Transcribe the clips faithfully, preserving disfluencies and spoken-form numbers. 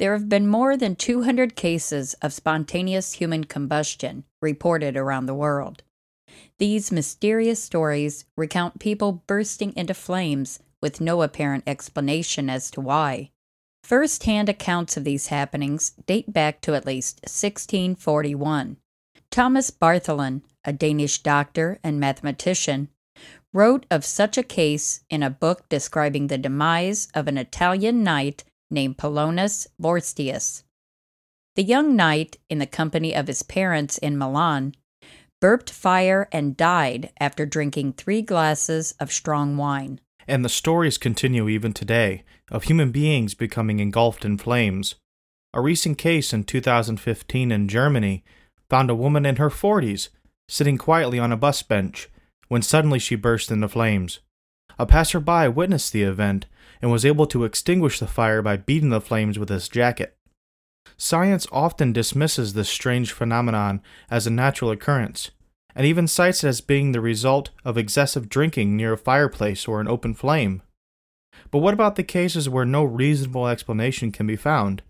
There have been more than two hundred cases of spontaneous human combustion reported around the world. These mysterious stories recount people bursting into flames with no apparent explanation as to why. First-hand accounts of these happenings date back to at least sixteen forty-one. Thomas Bartholin, a Danish doctor and mathematician, wrote of such a case in a book describing the demise of an Italian knight named Polonus Borstius. The young knight, in the company of his parents in Milan, burped fire and died after drinking three glasses of strong wine. And the stories continue even today, of human beings becoming engulfed in flames. A recent case in two thousand fifteen in Germany found a woman in her forties, sitting quietly on a bus bench, when suddenly she burst into flames. A passerby witnessed the event and was able to extinguish the fire by beating the flames with his jacket. Science often dismisses this strange phenomenon as a natural occurrence, and even cites it as being the result of excessive drinking near a fireplace or an open flame. But what about the cases where no reasonable explanation can be found?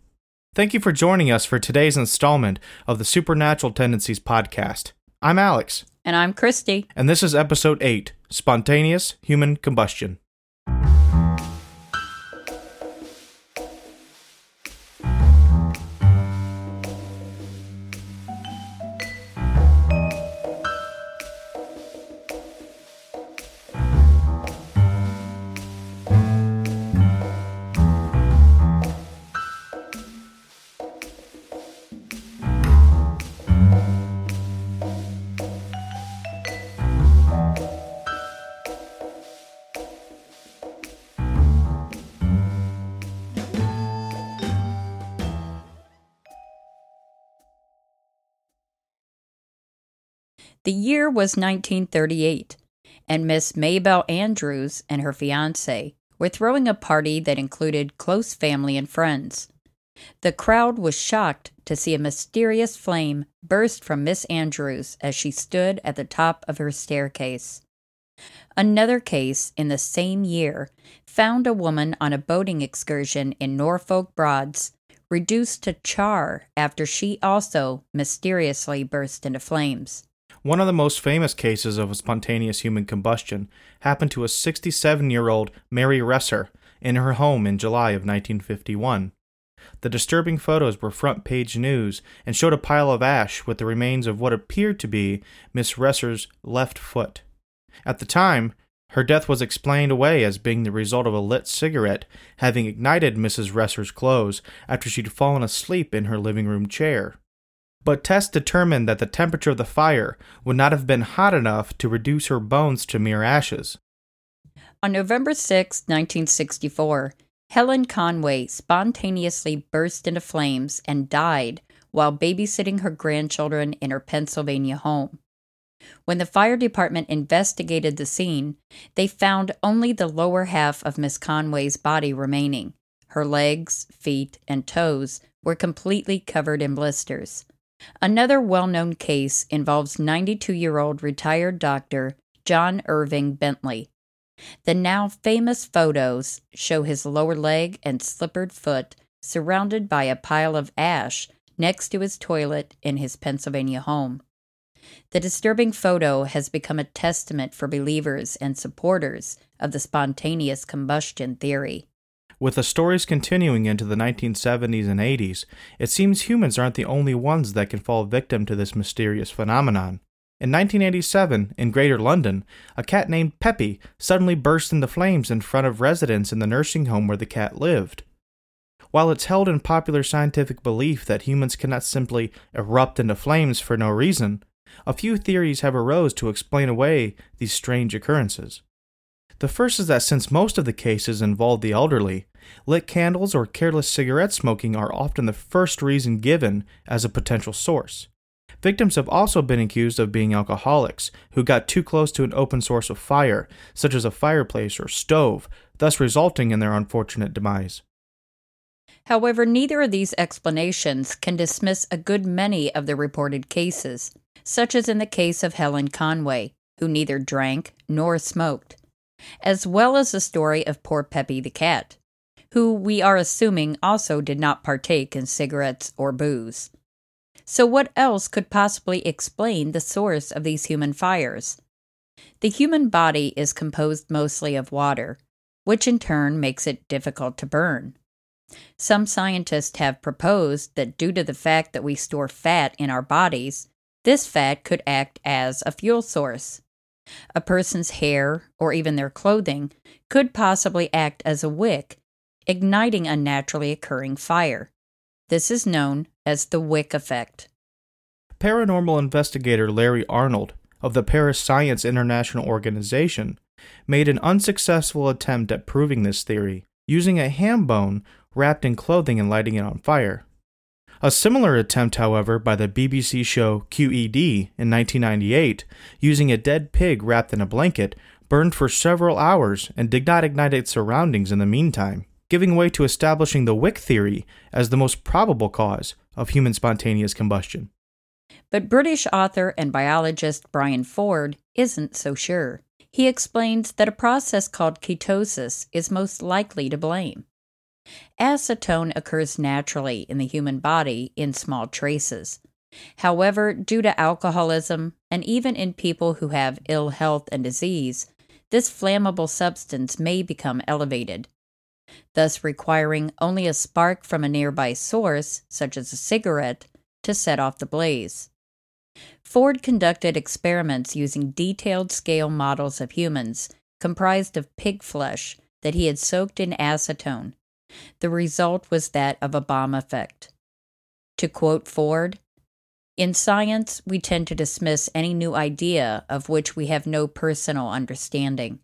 Thank you for joining us for today's installment of the Supernatural Tendencies podcast. I'm Alex. And I'm Christy. And this is Episode eight, Spontaneous Human Combustion. The year was nineteen thirty-eight, and Miss Maybelle Andrews and her fiancé were throwing a party that included close family and friends. The crowd was shocked to see a mysterious flame burst from Miss Andrews as she stood at the top of her staircase. Another case in the same year found a woman on a boating excursion in Norfolk Broads reduced to char after she also mysteriously burst into flames. One of the most famous cases of spontaneous human combustion happened to a sixty-seven-year-old Mary Reeser in her home in July of nineteen fifty-one. The disturbing photos were front-page news and showed a pile of ash with the remains of what appeared to be Miss Reeser's left foot. At the time, her death was explained away as being the result of a lit cigarette having ignited Missus Reeser's clothes after she'd fallen asleep in her living room chair. But tests determined that the temperature of the fire would not have been hot enough to reduce her bones to mere ashes. On November sixth, nineteen sixty-four, Helen Conway spontaneously burst into flames and died while babysitting her grandchildren in her Pennsylvania home. When the fire department investigated the scene, they found only the lower half of Miss Conway's body remaining. Her legs, feet, and toes were completely covered in blisters. Another well-known case involves ninety-two-year-old retired doctor John Irving Bentley. The now famous photos show his lower leg and slippered foot surrounded by a pile of ash next to his toilet in his Pennsylvania home. The disturbing photo has become a testament for believers and supporters of the spontaneous combustion theory. With the stories continuing into the nineteen seventies and eighties, it seems humans aren't the only ones that can fall victim to this mysterious phenomenon. In nineteen eighty-seven, in Greater London, a cat named Peppy suddenly burst into flames in front of residents in the nursing home where the cat lived. While it's held in popular scientific belief that humans cannot simply erupt into flames for no reason, a few theories have arose to explain away these strange occurrences. The first is that since most of the cases involve the elderly, lit candles or careless cigarette smoking are often the first reason given as a potential source. Victims have also been accused of being alcoholics who got too close to an open source of fire, such as a fireplace or stove, thus resulting in their unfortunate demise. However, neither of these explanations can dismiss a good many of the reported cases, such as in the case of Helen Conway, who neither drank nor smoked, as well as the story of poor Peppy the cat. who we are assuming also did not partake in cigarettes or booze. So what else could possibly explain the source of these human fires? The human body is composed mostly of water, which in turn makes it difficult to burn. Some scientists have proposed that due to the fact that we store fat in our bodies, this fat could act as a fuel source. A person's hair, or even their clothing, could possibly act as a wick, igniting a naturally occurring fire. This is known as the wick effect. Paranormal investigator Larry Arnold of the Paris Science International Organization made an unsuccessful attempt at proving this theory, using a ham bone wrapped in clothing and lighting it on fire. A similar attempt, however, by the B B C show Q E D in nineteen ninety-eight, using a dead pig wrapped in a blanket, burned for several hours and did not ignite its surroundings in the meantime, giving way to establishing the wick theory as the most probable cause of human spontaneous combustion. But British author and biologist Brian Ford isn't so sure. He explains that a process called ketosis is most likely to blame. Acetone occurs naturally in the human body in small traces. However, due to alcoholism, and even in people who have ill health and disease, this flammable substance may become elevated, thus requiring only a spark from a nearby source, such as a cigarette, to set off the blaze. Ford conducted experiments using detailed scale models of humans comprised of pig flesh that he had soaked in acetone. The result was that of a bomb effect. To quote Ford, "In science, we tend to dismiss any new idea of which we have no personal understanding.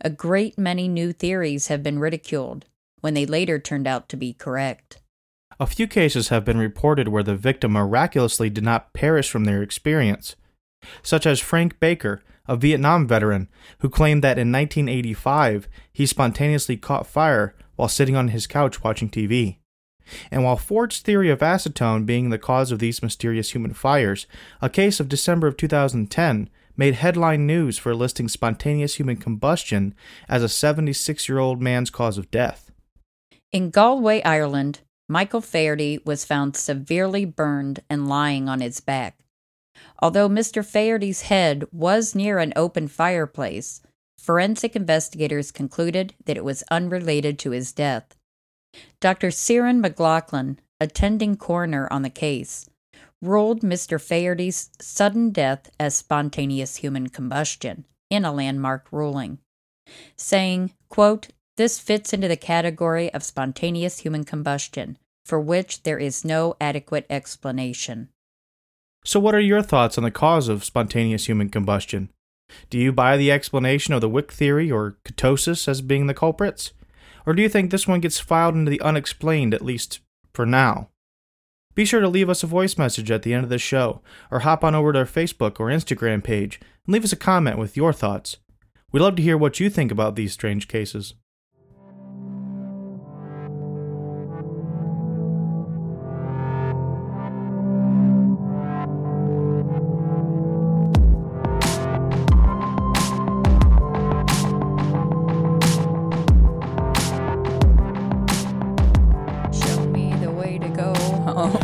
A great many new theories have been ridiculed, when they later turned out to be correct." A few cases have been reported where the victim miraculously did not perish from their experience, such as Frank Baker, a Vietnam veteran, who claimed that in nineteen eighty-five he spontaneously caught fire while sitting on his couch watching T V. And while Ford's theory of acetone being the cause of these mysterious human fires, a case of December of two thousand ten made headline news for listing spontaneous human combustion as a seventy-six-year-old man's cause of death. In Galway, Ireland, Michael Faherty was found severely burned and lying on his back. Although Mister Faherty's head was near an open fireplace, forensic investigators concluded that it was unrelated to his death. Doctor Cyrin McLaughlin, attending coroner on the case, ruled Mister Faherty's sudden death as spontaneous human combustion in a landmark ruling, saying, quote, "This fits into the category of spontaneous human combustion, for which there is no adequate explanation." So what are your thoughts on the cause of spontaneous human combustion? Do you buy the explanation of the wick theory or ketosis as being the culprits? Or do you think this one gets filed into the unexplained, at least for now? Be sure to leave us a voice message at the end of the show, or hop on over to our Facebook or Instagram page and leave us a comment with your thoughts. We'd love to hear what you think about these strange cases.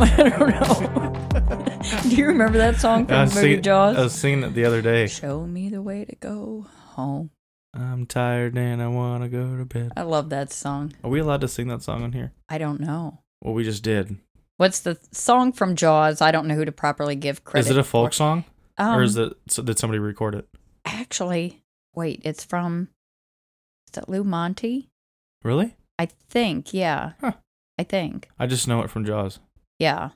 I don't know. Do you remember that song from I the movie seen, Jaws? I was singing it the other day. Show me the way to go home. I'm tired and I want to go to bed. I love that song. Are we allowed to sing that song on here? I don't know. Well, we just did. What's the th- song from Jaws? I don't know who to properly give credit. Is it a folk for. song? Um, or is it? So did somebody record it? Actually, wait, it's from, is that Lou Monte? Really? I think, yeah. Huh. I think. I just know it from Jaws. Yeah,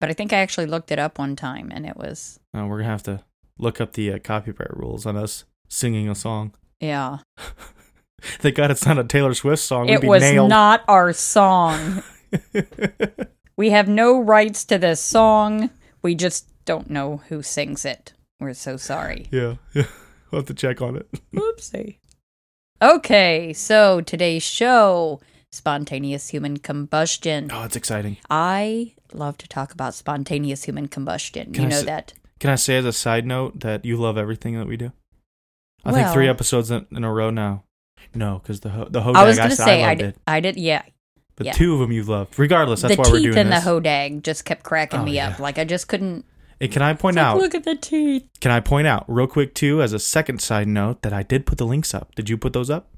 but I think I actually looked it up one time, and it was... Oh, we're going to have to look up the uh, copyright rules on us singing a song. Yeah. Thank God it's not a Taylor Swift song. It We'd be was nailed. Not our song. We have no rights to this song. We just don't know who sings it. We're so sorry. Yeah, yeah. We'll have to check on it. Oopsie. Okay, so today's show... Spontaneous human combustion. Oh, it's exciting. I love to talk about spontaneous human combustion. Can you I know s- that? Can I say as a side note that you love everything that we do? I well, think three episodes in, in a row now No, because the ho- the hodag I was going to say I, I, did, I did. Yeah, but yeah. two of them you've loved. Regardless, that's the why we're doing this. The teeth and the hodag just kept cracking oh, me yeah. up. Like I just couldn't. And can I point out? Like, look at the teeth. Can I point out real quick too, as a second side note, that I did put the links up. Did you put those up?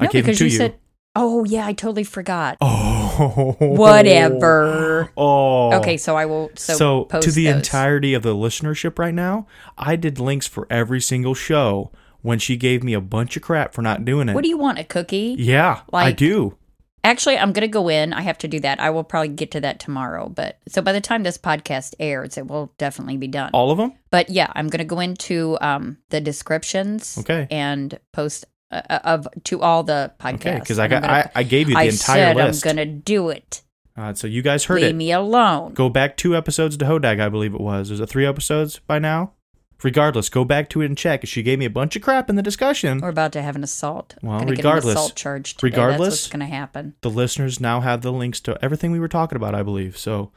No, I gave them to you. you. Said, oh yeah, I totally forgot. Oh, whatever. Oh, okay. So I will. So, so post to the those. entirety of the listenership right now, I did links for every single show. When she gave me a bunch of crap for not doing it. What do you want, a cookie? Yeah, like, I do. Actually, I'm going to go in. I have to do that. I will probably get to that tomorrow. But so by the time this podcast airs, it will definitely be done. All of them? But yeah, I'm going to go into um, the descriptions okay. and post uh, of to all the podcasts. Okay, because I, I, I gave you the I entire said list. I'm going to do it. Uh, so you guys heard Leave it. Leave me alone. Go back two episodes to Hodag, I believe it was. Is it three episodes by now? Regardless, go back to it and check. She gave me a bunch of crap in the discussion. We're about to have an assault. Well, I'm regardless, get an assault charge today. Regardless, that's what's going to happen. The listeners now have the links to everything we were talking about, I believe. So,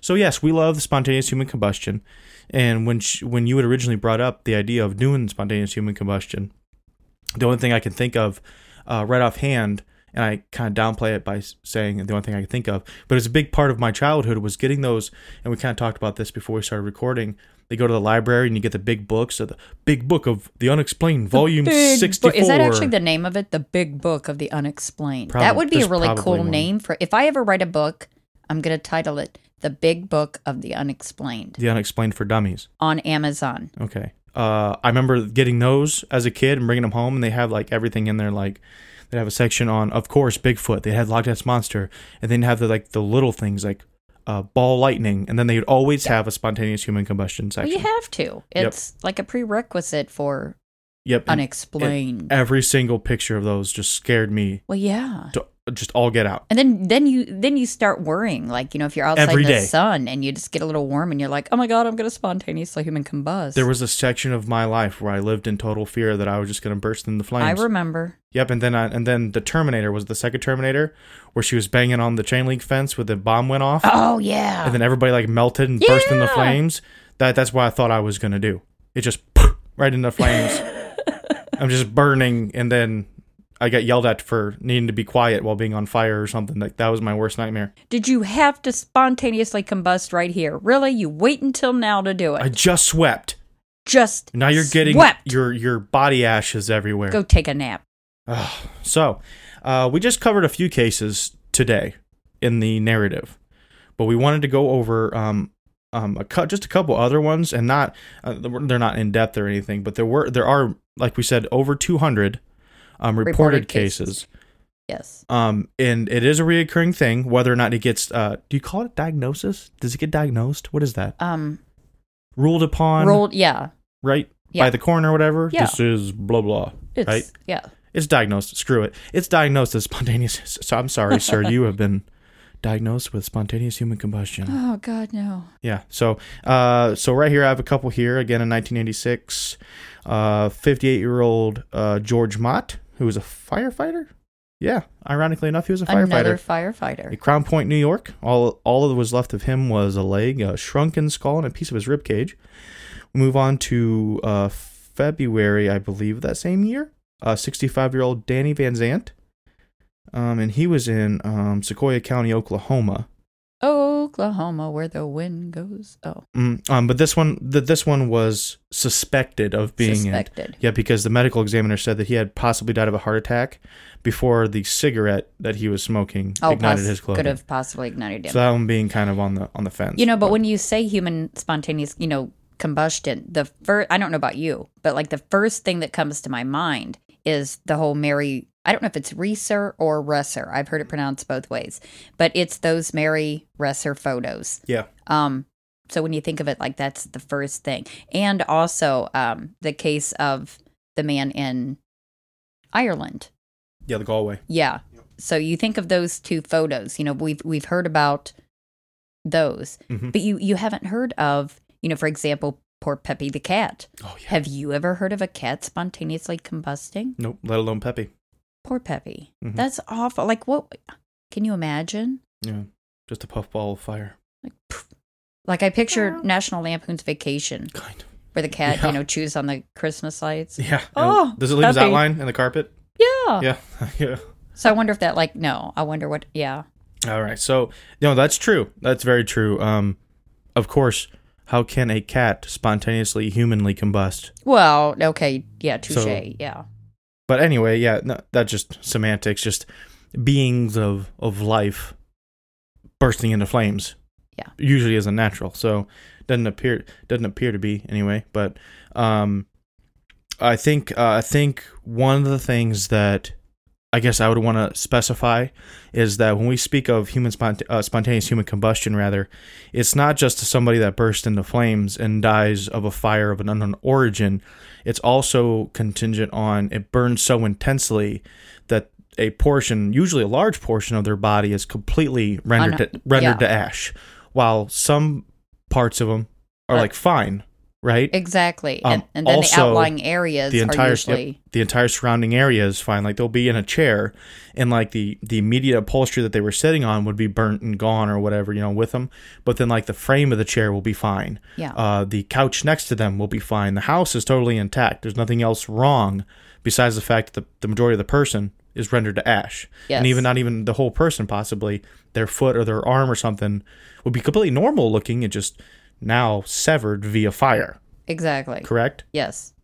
so yes, we love spontaneous human combustion. And when she, when you had originally brought up the idea of doing spontaneous human combustion, the only thing I can think of uh, right offhand, and I kind of downplay it by saying the only thing I can think of, but it's a big part of my childhood was getting those. And we kind of talked about this before we started recording. They go to the library and you get the big book. So the Big Book of the Unexplained, Volume sixty-four. Bo- is that actually the name of it? The Big Book of the Unexplained. Probably, that would be a really cool one. name for. If I ever write a book, I'm going to title it The Big Book of the Unexplained. The Unexplained for Dummies. On Amazon. Okay. Uh, I remember getting those as a kid and bringing them home, and they have like everything in there. Like they have a section on, of course, Bigfoot. They had Loch Ness Monster, and then have the like the little things like. Uh, ball lightning, and then they would always have a spontaneous human combustion section. Well, you have to. It's yep. like a prerequisite for yep. unexplained. And, and every single picture of those just scared me. Well, yeah. To just all get out. And then, then you then you start worrying, like, you know, if you're outside every in the day. sun and you just get a little warm and you're like, oh my God, I'm going to spontaneously human combust. There was a section of my life where I lived in total fear that I was just going to burst into flames. I remember. Yep, and then I, and then the Terminator was the second Terminator, where she was banging on the chain link fence where the bomb went off. Oh yeah, and then everybody like melted and yeah! burst into flames. That that's what I thought I was gonna do. It just poof, right into flames. I'm just burning, and then I got yelled at for needing to be quiet while being on fire or something. Like that was my worst nightmare. Did you have to spontaneously combust right here? Really? You wait until now to do it? I just swept. Just now you're getting swept. your your body ashes everywhere. Go take a nap. Uh, so, uh, we just covered a few cases today in the narrative, but we wanted to go over um, um, a cu- just a couple other ones, and not uh, they're not in depth or anything. But there were there are, like we said, over two hundred um, reported, reported cases. cases. Yes. Um, and it is a reoccurring thing, whether or not it gets. Uh, do you call it diagnosis? Does it get diagnosed? What is that? Um, ruled upon. Ruled, yeah. Right yeah. by the coroner, or whatever. Yeah. This is blah blah. It's, right. Yeah. It's diagnosed. Screw it. It's diagnosed as spontaneous. So I'm sorry, sir. You have been diagnosed with spontaneous human combustion. Oh, God, no. Yeah. So uh, so right here, I have a couple here. Again, in nineteen eighty-six, uh, fifty-eight-year-old uh, George Mott, who was a firefighter. Yeah. Ironically enough, he was a firefighter. Another firefighter. In Crown Point, New York. All, all that was left of him was a leg, a shrunken skull, and a piece of his ribcage. We move on to uh, February, I believe, of that same year. Uh, sixty-five-year-old Danny Van Zant, um, and he was in um, Sequoyah County, Oklahoma. Oklahoma, where the wind goes. Oh, mm, um, but this one, the, this one was suspected of being suspected. Yeah, because the medical examiner said that he had possibly died of a heart attack before the cigarette that he was smoking oh, ignited poss- his clothing. Could have possibly ignited him. So that one being kind of on the on the fence. You know, but, but. when you say human spontaneous, you know, combustion, the first I don't know about you, but like the first thing that comes to my mind. Is the whole Mary, I don't know if it's Reeser or Reeser. I've heard it pronounced both ways. But it's those Mary Reeser photos. Yeah. Um. So when you think of it, like, that's the first thing. And also um, the case of the man in Ireland. Yeah, the Galway. Yeah. Yep. So you think of those two photos. You know, we've we've heard about those. Mm-hmm. But you, you haven't heard of, you know, for example, poor Peppy the cat. Oh, yeah. Have you ever heard of a cat spontaneously combusting? Nope, let alone Peppy. Poor Peppy. Mm-hmm. That's awful. Like, what? Can you imagine? Yeah, just a puffball of fire. Like, poof. Like I picture yeah. National Lampoon's Vacation. Kind of. Where the cat, yeah. you know, chews on the Christmas lights. Yeah. Oh, does it leave Peppy. His outline in the carpet? Yeah. Yeah. Yeah. So I wonder if that, like, no, I wonder what, yeah. All right. So, no, that's true. That's very true. Um, of course, how can a cat spontaneously humanly combust? Well, okay. Yeah. Touche. So, yeah. But anyway, yeah, no, that's just semantics, just beings of, of life bursting into flames. Yeah. Usually isn't natural. So doesn't appear, doesn't appear to be anyway, but, um, I think, uh, I think one of the things that I guess I would want to specify is that when we speak of human spont- uh, spontaneous human combustion, rather, it's not just somebody that bursts into flames and dies of a fire of an unknown origin. It's also contingent on it burns so intensely that a portion, usually a large portion of their body, is completely rendered, Un- to, rendered yeah. to ash, while some parts of them are uh, like fine. Right? Exactly. Um, and, and then also, the outlying areas the entire, are usually... Yep, the entire surrounding area is fine. Like, they'll be in a chair, and, like, the, the immediate upholstery that they were sitting on would be burnt and gone or whatever, you know, with them. But then, like, the frame of the chair will be fine. Yeah. Uh, the couch next to them will be fine. The house is totally intact. There's nothing else wrong besides the fact that the, the majority of the person is rendered to ash. Yes. And even not even the whole person, possibly. Their foot or their arm or something would be completely normal looking. It just... now severed via fire. Exactly. Correct? Yes.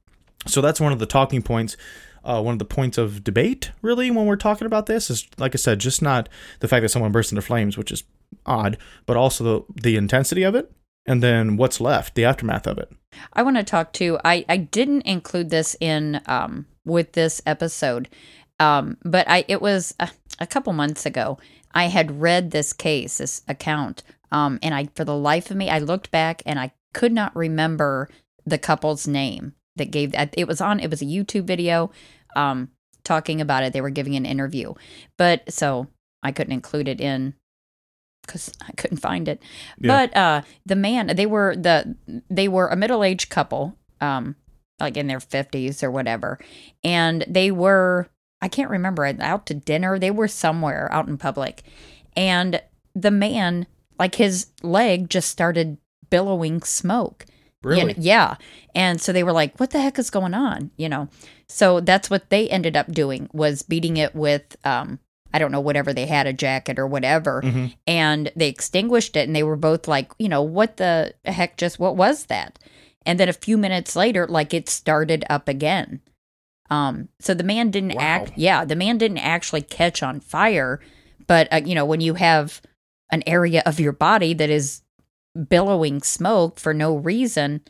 So that's one of the talking points, uh, one of the points of debate, really, when we're talking about this is, like I said, just not the fact that someone bursts into flames, which is odd, but also the, the intensity of it, and then what's left, the aftermath of it. I want to talk, too, I, I didn't include this in um, with this episode, um, but I it was a, a couple months ago. I had read this case, this account, Um, and I, for the life of me, I looked back and I could not remember the couple's name that gave that. It was on, it was a YouTube video, um, talking about it. They were giving an interview, but so I couldn't include it in because I couldn't find it. Yeah. But, uh, the man, they were the, they were a middle-aged couple, um, like in their fifties or whatever. And they were, I can't remember, out to dinner. They were somewhere out in public, and the man, like, his leg just started billowing smoke. Really? You know, yeah. And so they were like, what the heck is going on? You know, so that's what they ended up doing, was beating it with, um, I don't know, whatever they had, a jacket or whatever. Mm-hmm. And they extinguished it. And they were both like, you know, what the heck, just what was that? And then a few minutes later, like, it started up again. Um, so the man didn't wow. act. Yeah. The man didn't actually catch on fire. But, uh, you know, when you have an area of your body that is billowing smoke for no reason,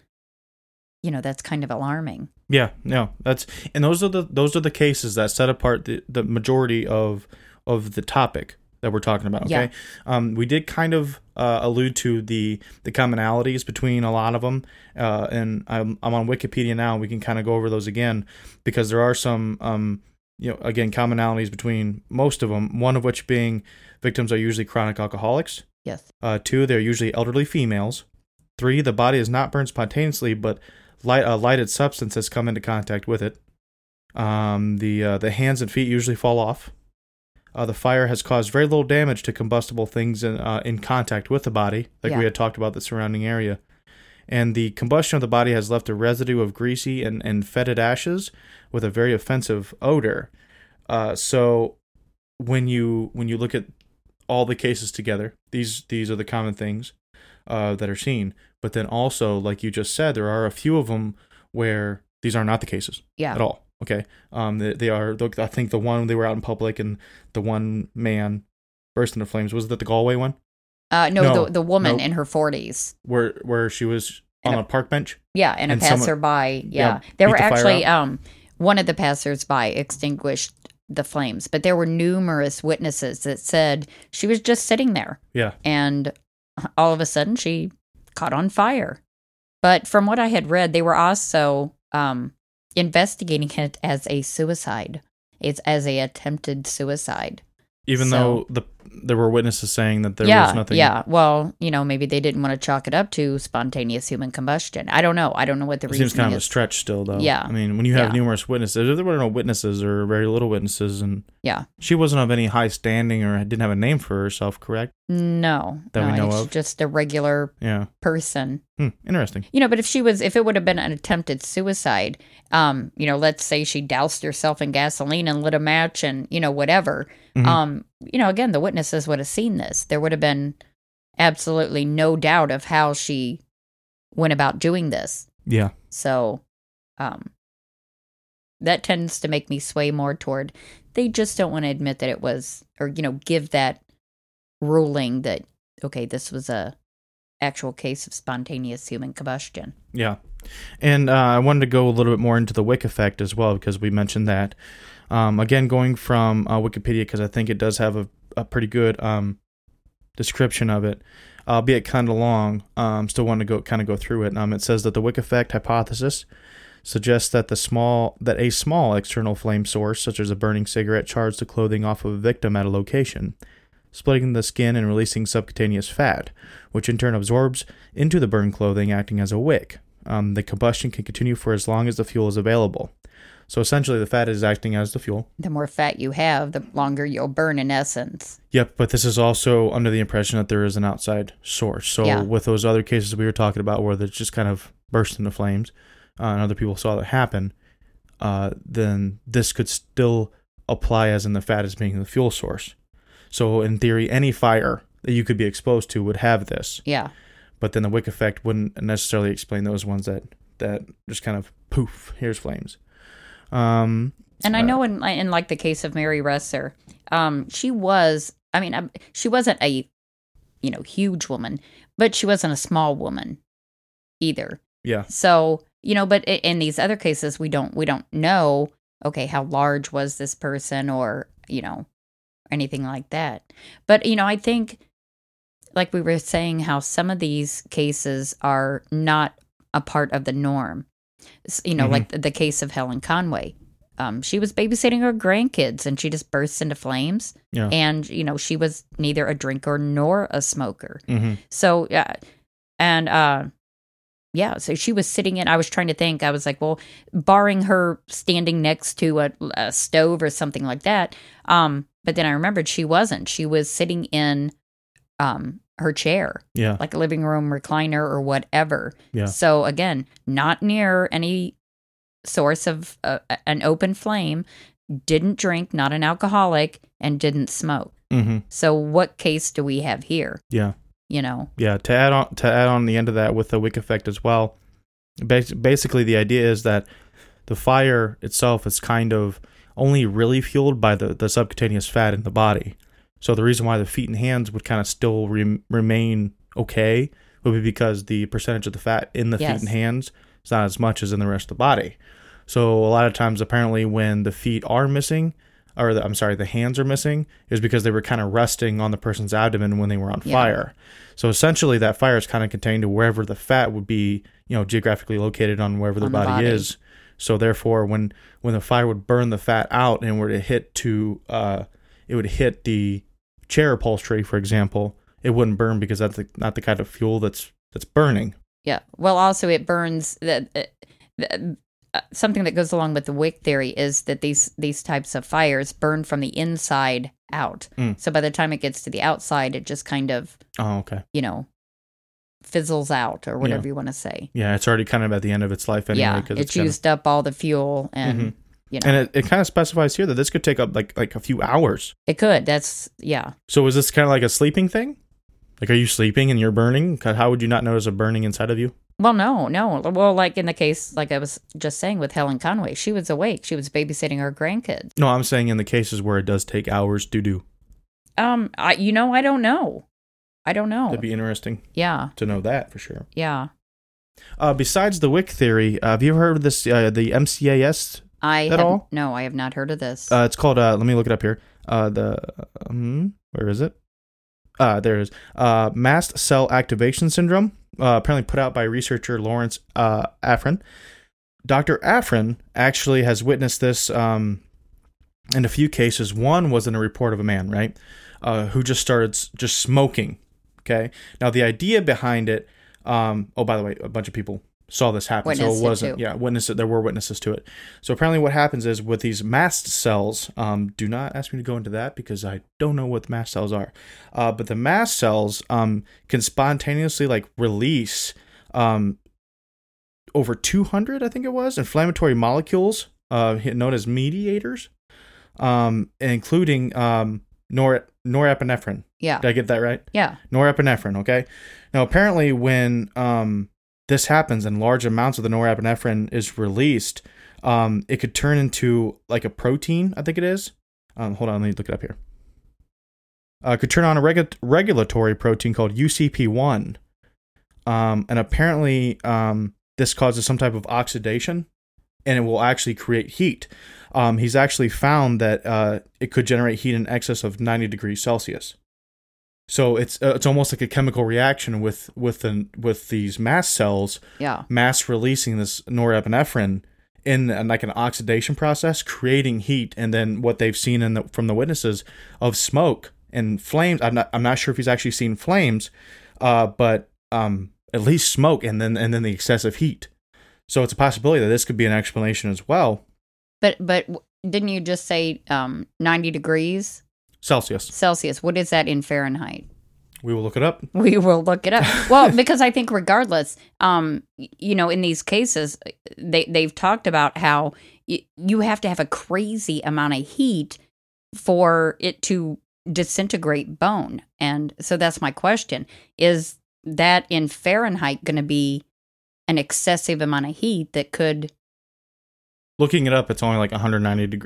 you know, that's kind of alarming. Yeah, no, that's, and those are the, those are the cases that set apart the, the majority of, of the topic that we're talking about. Okay. Yeah. Um, we did kind of, uh, allude to the, the commonalities between a lot of them. Uh, and I'm, I'm on Wikipedia now, and we can kind of go over those again, because there are some, um, you know, again, commonalities between most of them, one of which being victims are usually chronic alcoholics. Yes. Uh, two, they're usually elderly females. Three, the body is not burned spontaneously, but light, a lighted substance has come into contact with it. Um, the uh, the hands and feet usually fall off. Uh, the fire has caused very little damage to combustible things in, uh, in contact with the body, like yeah. we had talked about the surrounding area. And the combustion of the body has left a residue of greasy and, and fetid ashes with a very offensive odor. Uh, so when you when you look at all the cases together, these these are the common things uh, that are seen. But then also, like you just said, there are a few of them where these are not the cases yeah. at all. Okay, um, they, they are. I think the one they were out in public and the one man burst into flames, was that the Galway one? Uh, no, no, the the woman no. in her forties, where where she was on a, a park bench. Yeah, and a and passerby. Someone, yeah, yeah, there were the actually um one of the passersby extinguished the flames, but there were numerous witnesses that said she was just sitting there. Yeah, and all of a sudden she caught on fire. But from what I had read, they were also um investigating it as a suicide, it's as a attempted suicide. Even so, though the there were witnesses saying that there yeah, was nothing. Yeah, well, you know, maybe they didn't want to chalk it up to spontaneous human combustion. I don't know. I don't know what the reason is. It seems kind of a stretch still, though. Yeah. I mean, when you have yeah. numerous witnesses, there were no witnesses or very little witnesses. And yeah. she wasn't of any high standing or didn't have a name for herself, correct? No. That no, we know it's of? Just a regular yeah. person. Hmm, interesting. You know, but if she was, if it would have been an attempted suicide, um, you know, let's say she doused herself in gasoline and lit a match and, you know, whatever. Mm-hmm. Um, you know, again, the witnesses would have seen this. There would have been absolutely no doubt of how she went about doing this. Yeah. So, um, that tends to make me sway more toward, they just don't want to admit that it was, or, you know, give that ruling that, okay, this was a actual case of spontaneous human combustion. Yeah. And uh, I wanted to go a little bit more into the Wick effect as well, because we mentioned that. Um, again, going from uh, Wikipedia, because I think it does have a, a pretty good um, description of it, albeit kind of long. Um, still want to go kind of go through it. Um, it says that the Wick effect hypothesis suggests that the small that a small external flame source, such as a burning cigarette, charged the clothing off of a victim at a location, splitting the skin and releasing subcutaneous fat, which in turn absorbs into the burned clothing, acting as a wick. Um, the combustion can continue for as long as the fuel is available. So essentially, the fat is acting as the fuel. The more fat you have, the longer you'll burn in essence. Yep, but this is also under the impression that there is an outside source. So yeah. with those other cases we were talking about where it's just kind of burst into flames uh, and other people saw that happen, uh, then this could still apply as in the fat as being the fuel source. So in theory, any fire that you could be exposed to would have this. Yeah. But then the Wick effect wouldn't necessarily explain those ones that, that just kind of poof, here's flames. Um, and I uh, know in in like the case of Mary Reeser, um, she was, I mean, she wasn't a, you know, huge woman, but she wasn't a small woman either. Yeah. So, you know, but in these other cases, we don't, we don't know, okay, how large was this person or, you know, anything like that. But, you know, I think, like we were saying, how some of these cases are not a part of the norm. You know, mm-hmm. like the, the case of Helen Conway. Um, she was babysitting her grandkids and she just bursts into flames. Yeah. And, you know, she was neither a drinker nor a smoker. Mm-hmm. So, yeah. Uh, and, uh, yeah, so she was sitting in, I was trying to think, I was like, well, barring her standing next to a, a stove or something like that. Um, but then I remembered she wasn't. She was sitting in um, her chair, yeah, like a living room recliner or whatever. Yeah. So again, not near any source of uh, an open flame, didn't drink, not an alcoholic, and didn't smoke. Mm-hmm. So what case do we have here? Yeah. You know, yeah. To add on, to add on the end of that with the Wick effect as well. Bas- basically, the idea is that the fire itself is kind of only really fueled by the, the subcutaneous fat in the body. So the reason why the feet and hands would kind of still re- remain okay would be because the percentage of the fat in the yes. feet and hands is not as much as in the rest of the body. So a lot of times, apparently, when the feet are missing. or the, I'm sorry, the hands are missing, is because they were kind of resting on the person's abdomen when they were on yeah. fire. So essentially that fire is kind of contained to wherever the fat would be, you know, geographically located on wherever their on body, the body is. So therefore, when, when the fire would burn the fat out and were to hit to, uh, it would hit the chair upholstery, for example, it wouldn't burn because that's the, not the kind of fuel that's that's burning. Yeah. Well, also it burns, the, the, Uh, something that goes along with the Wick theory is that these these types of fires burn from the inside out. Mm. So by the time it gets to the outside, it just kind of, oh, okay, you know, fizzles out or whatever yeah. you want to say. Yeah, it's already kind of at the end of its life anyway. Yeah, it's, it's used kinda... up all the fuel and, mm-hmm. you know. And it, it kind of specifies here that this could take up like, like a few hours. It could, that's, yeah. So is this kind of like a sleeping thing? Like, are you sleeping and you're burning? How would you not notice a burning inside of you? Well, no, no. Well, like in the case, like I was just saying with Helen Conway, she was awake. She was babysitting her grandkids. No, I'm saying in the cases where it does take hours to do. Um, I, you know, I don't know. I don't know. That'd be interesting. Yeah. To know that for sure. Yeah. Uh, besides the Wick theory, uh, have you ever heard of this, uh, the M C A S I at have, all? No, I have not heard of this. Uh, it's called, uh, let me look it up here. Uh, the, um, where is it? Uh, there it is. Uh, mast cell activation syndrome. Uh, apparently put out by researcher Lawrence uh, Afrin. Doctor Afrin actually has witnessed this um, in a few cases. One was in a report of a man, right? uh, who just started s- just smoking. Okay. Now the idea behind it. Um, oh, by the way, a bunch of people saw this happen. Witnessed so it wasn't. It yeah. Witness it. There were witnesses to it. So apparently what happens is with these mast cells, um, do not ask me to go into that because I don't know what the mast cells are. Uh, but the mast cells, um, can spontaneously like release, um, over two hundred, I think it was, inflammatory molecules, uh, known as mediators, um, including, um, nor norepinephrine. Yeah. Did I get that right? Yeah. Norepinephrine. Okay. Now, apparently when, um, this happens and large amounts of the norepinephrine is released, um, it could turn into like a protein, I think it is. Um, hold on, let me look it up here. Uh, it could turn on a regu- regulatory protein called U C P one. Um, and apparently um, this causes some type of oxidation and it will actually create heat. Um, he's actually found that uh, it could generate heat in excess of ninety degrees Celsius. So it's uh, it's almost like a chemical reaction with with an, with these mast cells, yeah. mass releasing this norepinephrine in an, like an oxidation process, creating heat, and then what they've seen in the, from the witnesses of smoke and flames. I'm not I'm not sure if he's actually seen flames, uh, but um, at least smoke, and then and then the excessive heat. So it's a possibility that this could be an explanation as well. But but didn't you just say um, ninety degrees? Celsius. Celsius. What is that in Fahrenheit? We will look it up. We will look it up. Well, because I think regardless, um, you know, in these cases, they, they've talked about how y- you have to have a crazy amount of heat for it to disintegrate bone. And so that's my question. Is that in Fahrenheit going to be an excessive amount of heat that could... Looking it up, it's only like one hundred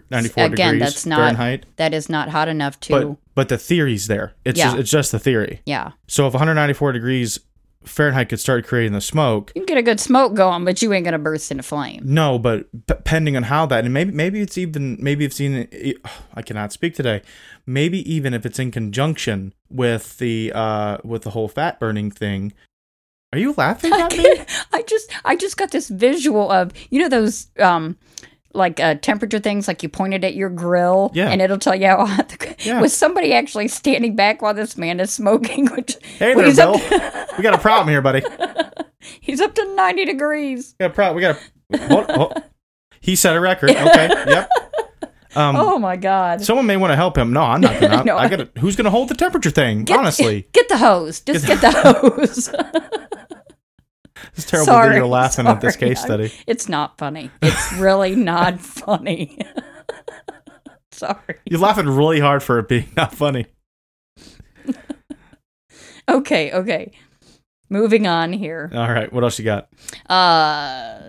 ninety-four Again, degrees that's not, Fahrenheit. That is not hot enough to... But, but the theory's there. It's, yeah. just, it's just the theory. Yeah. So if one hundred ninety-four degrees Fahrenheit could start creating the smoke... You can get a good smoke going, but you ain't going to burst into flame. No, but depending on how that... And maybe maybe it's even... Maybe it's even... I cannot speak today. Maybe even if it's in conjunction with the uh, with the whole fat burning thing... Are you laughing at me? I just, I just got this visual of, you know, those um, like uh, temperature things, like you pointed at your grill, yeah. and it'll tell you how hot. The, yeah. Was somebody actually standing back while this man is smoking? Which, hey there, Bill. To, we got a problem here, buddy. He's up to ninety degrees. We got a problem. We got a. Hold, hold. He set a record. Okay. Yep. Um, oh my God! Someone may want to help him. No, I'm not gonna. no, I gotta. Who's gonna hold the temperature thing? Get, honestly, get the hose. Just get the, get the hose. It's terrible sorry, that you're laughing sorry, at this case study. I'm, it's not funny. It's really not funny. Sorry. You're laughing really hard for it being not funny. okay, okay. Moving on here. All right. What else you got? Uh,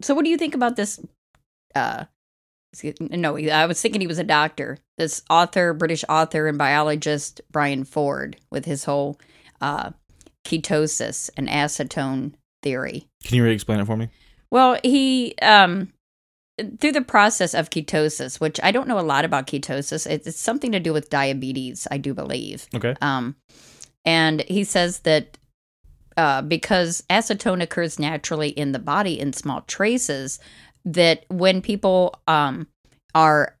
so what do you think about this? Uh, no, I was thinking he was a doctor. This author, British author and biologist, Brian Ford, with his whole uh, ketosis and acetone theory. Can you really explain it for me? Well, he, um, through the process of ketosis, which I don't know a lot about ketosis, it's, it's something to do with diabetes, I do believe. Okay. Um, and he says that uh, because acetone occurs naturally in the body in small traces, that when people um, are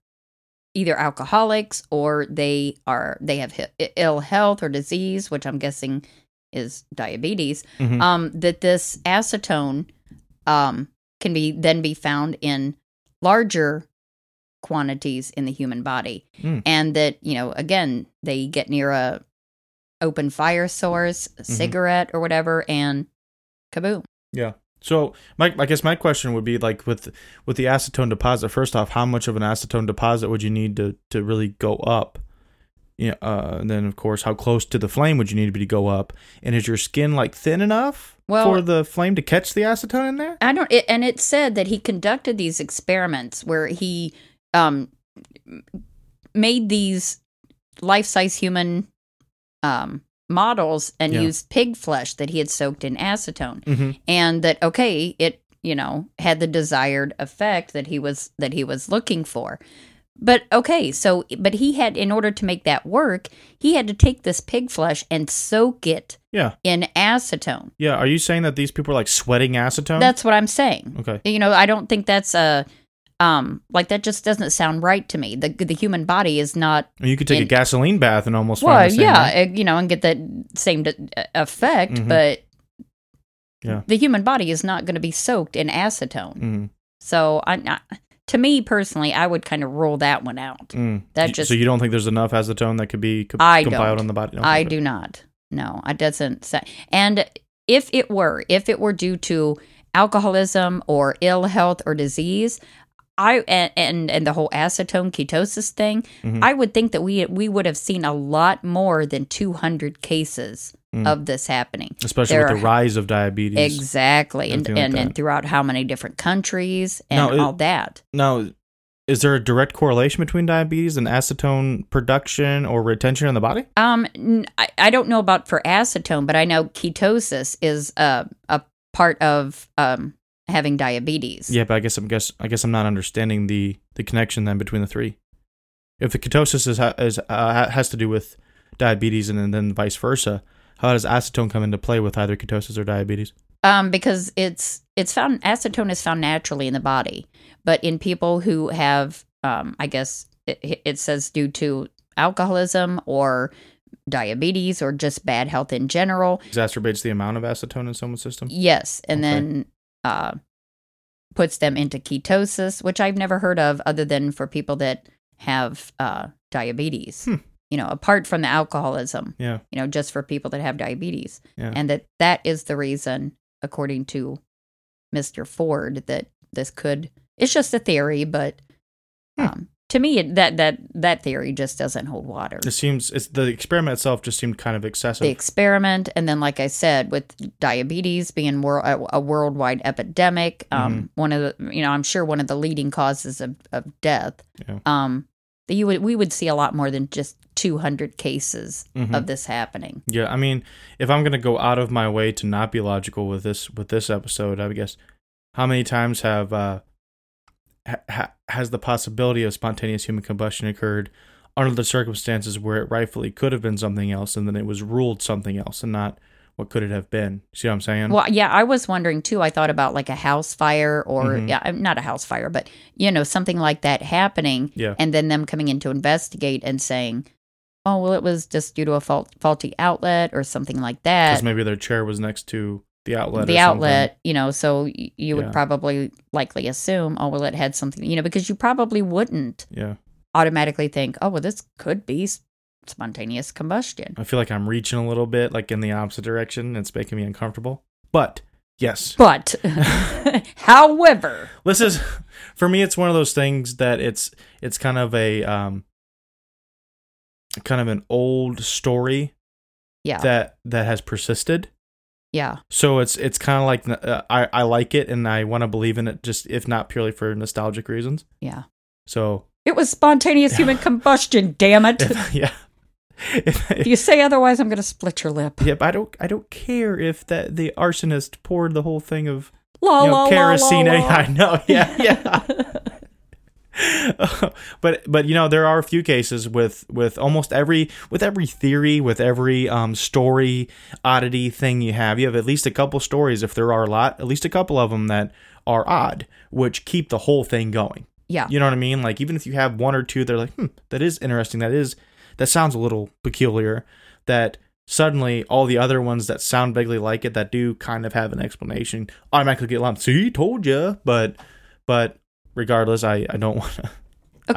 either alcoholics or they are they have he- ill health or disease, which I'm guessing is diabetes, mm-hmm. um, that this acetone um, can be then be found in larger quantities in the human body. Mm. And that, you know, again, they get near a open fire source, a mm-hmm. cigarette or whatever, and kaboom. Yeah. So my, I guess my question would be like with with the acetone deposit, first off, how much of an acetone deposit would you need to, to really go up? Yeah, uh, and then, of course, how close to the flame would you need to be to go up? And is your skin, like, thin enough well, for the flame to catch the acetone in there? I don't. It, and it said that he conducted these experiments where he um, made these life-size human um, models and yeah. used pig flesh that he had soaked in acetone. Mm-hmm. And that, okay, it, you know, had the desired effect that he was that he was looking for. But okay, so, but he had, in order to make that work, he had to take this pig flesh and soak it yeah. in acetone. Yeah, are you saying that these people are like sweating acetone? That's what I'm saying. Okay. You know, I don't think that's a, Um, like that just doesn't sound right to me. The the human body is not. You could take in, a gasoline bath and almost. Well, find the same yeah, way. You know, and get that same effect, mm-hmm. but yeah. the human body is not going to be soaked in acetone. Mm. So, I, I, to me personally, I would kind of rule that one out. Mm. That just so you don't think there's enough acetone that could be co- compiled on the body? No, I do not. No, it doesn't. Say. And if it were, if it were due to alcoholism or ill health or disease. I and, and and the whole acetone ketosis thing, mm-hmm. I would think that we we would have seen a lot more than two hundred cases mm. of this happening. Especially there with are, the rise of diabetes. Exactly. And and, like and, and throughout how many different countries and now, all it, that. Now, is there a direct correlation between diabetes and acetone production or retention in the body? Um, I, I don't know about for acetone, but I know ketosis is a, a part of... Um, having diabetes. Yeah, but I guess I'm guess I guess I'm not understanding the, the connection then between the three. If the ketosis is ha- is uh, has to do with diabetes and, and then vice versa, how does acetone come into play with either ketosis or diabetes? Um, because it's it's found acetone is found naturally in the body, but in people who have um, I guess it, it says due to alcoholism or diabetes or just bad health in general, exacerbates the amount of acetone in someone's system. Yes, and okay. then. Uh, puts them into ketosis, which I've never heard of other than for people that have uh, diabetes, hmm. you know, apart from the alcoholism, yeah. you know, just for people that have diabetes. Yeah. And that that is the reason, according to Mister Ford, that this could, it's just a theory, but hmm. um, to me, it, that, that, that theory just doesn't hold water. It seems, it's, the experiment itself just seemed kind of excessive. The experiment, and then like I said, with diabetes being wor- a worldwide epidemic, um, mm-hmm. one of the, you know, I'm sure one of the leading causes of, of death, yeah. um, that you would, we would see a lot more than just two hundred cases mm-hmm. of this happening. Yeah, I mean, if I'm going to go out of my way to not be logical with this, with this episode, I guess, how many times have... Uh, Ha- has the possibility of spontaneous human combustion occurred under the circumstances where it rightfully could have been something else, and then it was ruled something else and not what could it have been? See what I'm saying? Well, yeah, I was wondering too. I thought about like a house fire or mm-hmm. yeah, not a house fire, but you know, something like that happening yeah. and then them coming in to investigate and saying, oh, well, it was just due to a fault- faulty outlet or something like that. Because maybe their chair was next to... The outlet. The outlet, you know, so you yeah. would probably likely assume, oh, well, it had something, you know, because you probably wouldn't yeah. automatically think, oh, well, this could be spontaneous combustion. I feel like I'm reaching a little bit, like in the opposite direction. It's making me uncomfortable. But, yes. But, however. This is, for me, it's one of those things that it's it's kind of a, um, kind of an old story yeah. that that has persisted. Yeah. So it's it's kind of like uh, I, I like it and I want to believe in it just if not purely for nostalgic reasons. Yeah. So it was spontaneous human combustion, damn it. If, yeah. If, if you say otherwise, I'm going to split your lip. Yep. Yeah, I don't I don't care if that the arsonist poured the whole thing of la, you know, la, kerosene. La, la, la. I know. Yeah. Yeah. Uh, but but you know there are a few cases with, with almost every with every theory with every um, story oddity thing you have you have at least a couple stories if there are a lot at least a couple of them that are odd which keep the whole thing going yeah you know what I mean like even if you have one or two they're like hmm that is interesting that is that sounds a little peculiar that suddenly all the other ones that sound vaguely like it that do kind of have an explanation automatically get lumped see told ya but but. Regardless, I, I don't want to. Okay,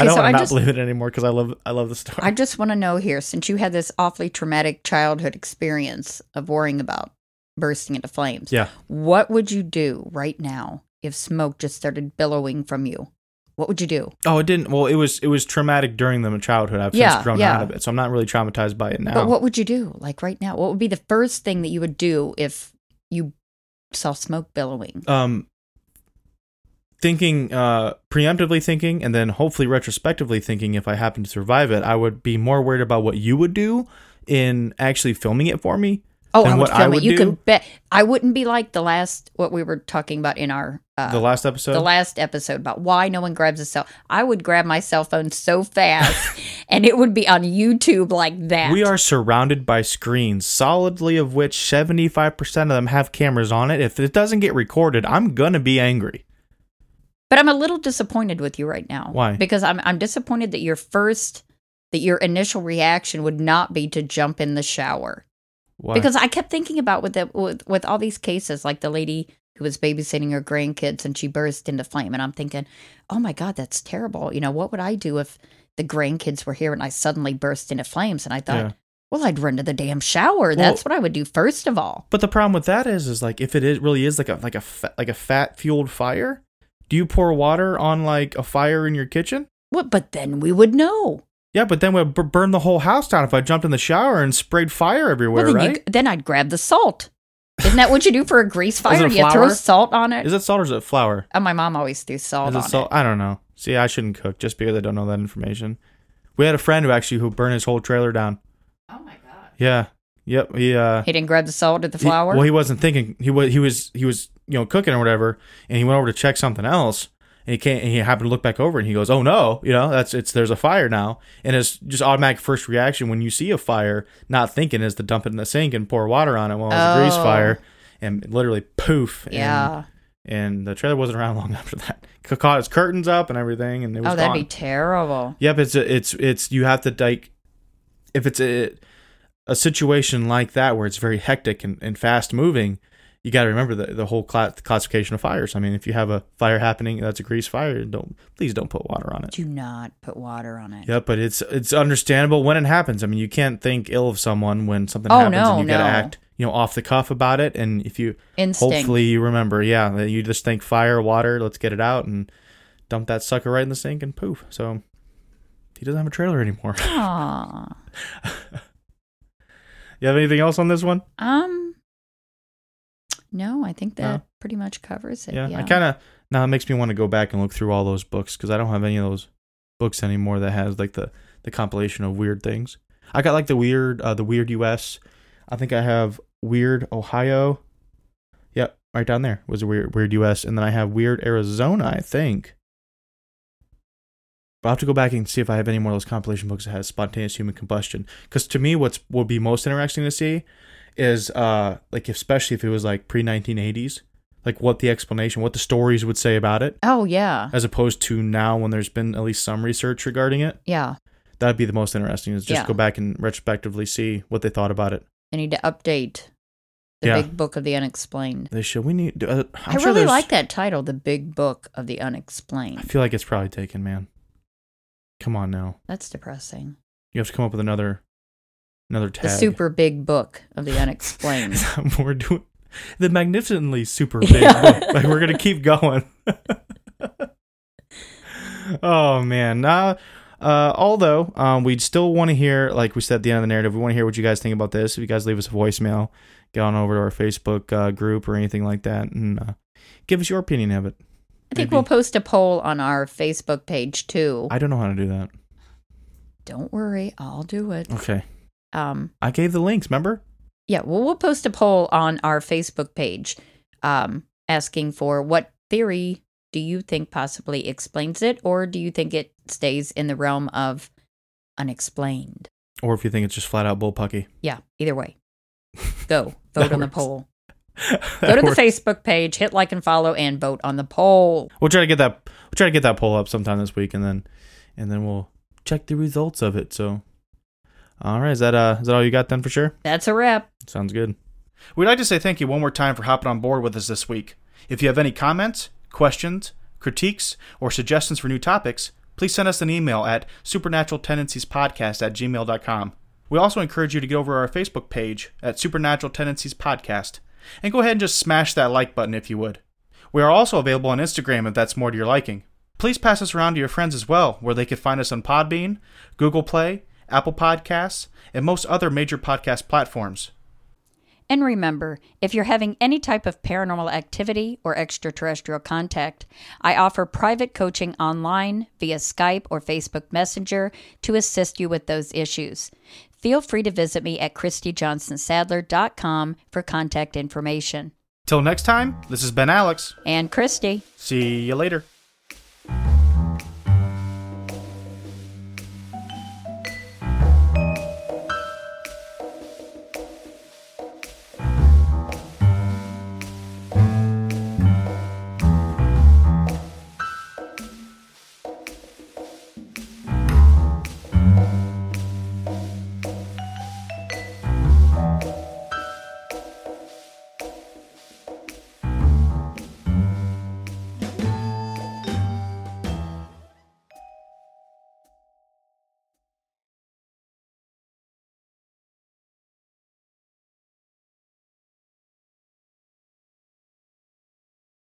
I don't so want to not just, believe it anymore because I love I love the story. I just want to know here, since you had this awfully traumatic childhood experience of worrying about bursting into flames. Yeah. What would you do right now if smoke just started billowing from you? What would you do? Oh, it didn't. Well, it was it was traumatic during the childhood. I've yeah, since grown yeah. out of it, so I'm not really traumatized by it now. But what would you do? Like right now, what would be the first thing that you would do if you saw smoke billowing? Um. Thinking, uh, preemptively thinking, and then hopefully retrospectively thinking if I happen to survive it, I would be more worried about what you would do in actually filming it for me. Oh, than I would what film I would it. You do. Can bet. I wouldn't be like the last, what we were talking about in our... Uh, the last episode? The last episode about why no one grabs a cell. I would grab my cell phone so fast, and it would be on YouTube like that. We are surrounded by screens, solidly of which seventy-five percent of them have cameras on it. If it doesn't get recorded, I'm going to be angry. But I'm a little disappointed with you right now. Why? Because I'm I'm disappointed that your first, that your initial reaction would not be to jump in the shower. Why? Because I kept thinking about with, the, with with all these cases, like the lady who was babysitting her grandkids and she burst into flame. And I'm thinking, oh my God, that's terrible. You know, what would I do if the grandkids were here and I suddenly burst into flames? And I thought, yeah. well, I'd run to the damn shower. Well, that's what I would do first of all. But the problem with that is, is like, if it is, really is like a, like a, fa- like a fat fueled fire, do you pour water on like a fire in your kitchen? What? But then we would know. Yeah, but then we'd b- burn the whole house down if I jumped in the shower and sprayed fire everywhere, well, then right? You, then I'd grab the salt. Isn't that what you do for a grease fire? You throw salt on it. Is it salt or is it flour? Oh, my mom always threw salt is it on salt? it. I don't know. See, I shouldn't cook just because I don't know that information. We had a friend who actually who burned his whole trailer down. Oh my God. Yeah. Yep. He uh. He didn't grab the salt or the flour. He, well, he wasn't thinking. He was. He was. He was. You know, cooking or whatever, and he went over to check something else. And he can't. And he happened to look back over, and he goes, "Oh no! You know, that's it's. There's a fire now." And his just automatic first reaction when you see a fire, not thinking, is to dump it in the sink and pour water on it while well, it was oh. a grease fire, and literally poof. Yeah. And, and the trailer wasn't around long after that. It caught his curtains up and everything, and it was. Oh, that'd gone. be terrible. Yep, it's a, it's it's you have to like, if it's a a situation like that where it's very hectic and, and fast moving. You got to remember the the whole cla- classification of fires. I mean, if you have a fire happening, that's a grease fire. Don't please don't put water on it. Do not put water on it. Yeah, but it's it's understandable when it happens. I mean, you can't think ill of someone when something oh, happens, no, and you no. got to act, you know, off the cuff about it. And if you Instinct. hopefully you remember, yeah, you just think fire, water, let's get it out and dump that sucker right in the sink and poof. So he doesn't have a trailer anymore. Aww. You have anything else on this one? Um. No, I think that no. pretty much covers it. Yeah, yeah. I kind of now it makes me want to go back and look through all those books because I don't have any of those books anymore that has like the, the compilation of weird things. I got like the weird uh, the weird U S. I think I have weird Ohio. Yep, right down there was a weird weird U S, and then I have weird Arizona, I think. But I'll have to go back and see if I have any more of those compilation books that has spontaneous human combustion. Because to me, what's would be most interesting to see is uh like especially if it was like pre nineteen eighties, like what the explanation, what the stories would say about it. Oh yeah. As opposed to now when there's been at least some research regarding it. Yeah. That'd be the most interesting is just yeah. go back and retrospectively see what they thought about it. They need to update the yeah. Big Book of the Unexplained. They should. We need. Uh, I'm I sure really there's... like that title, The Big Book of the Unexplained. I feel like it's probably taken, man. Come on now. That's depressing. You have to come up with another. Another tag. The super big book of the unexplained. We're doing the magnificently super big yeah. book. Like we're gonna keep going. Oh man. Uh, uh, although um, we'd still want to hear, like we said at the end of the narrative, we want to hear what you guys think about this. If you guys leave us a voicemail, get on over to our Facebook uh, group or anything like that, and uh, give us your opinion of it. I think Maybe. we'll post a poll on our Facebook page too. I don't know how to do that. Don't worry, I'll do it. Okay. Um, I gave the links, remember? Yeah, well, we'll post a poll on our Facebook page um, asking for what theory do you think possibly explains it, or do you think it stays in the realm of unexplained? Or if you think it's just flat-out bullpucky. Yeah, either way. Go. Vote on works. the poll. Go to works. the Facebook page, hit like and follow, and vote on the poll. We'll try to get that, we'll try to get that poll up sometime this week, and then, and then we'll check the results of it, so... All right, is that uh, is that all you got then for sure? That's a wrap. Sounds good. We'd like to say thank you one more time for hopping on board with us this week. If you have any comments, questions, critiques, or suggestions for new topics, please send us an email at supernatural tendencies podcast at gmail dot com. We also encourage you to go over to our Facebook page at Supernatural Tendencies Podcast, and go ahead and just smash that like button if you would. We are also available on Instagram if that's more to your liking. Please pass us around to your friends as well, where they can find us on Podbean, Google Play, Apple Podcasts, and most other major podcast platforms. And remember, if you're having any type of paranormal activity or extraterrestrial contact, I offer private coaching online via Skype or Facebook Messenger to assist you with those issues. Feel free to visit me at Christy Johnson Sadler dot com for contact information. Till next time, this has been Alex. And Christy. See you later.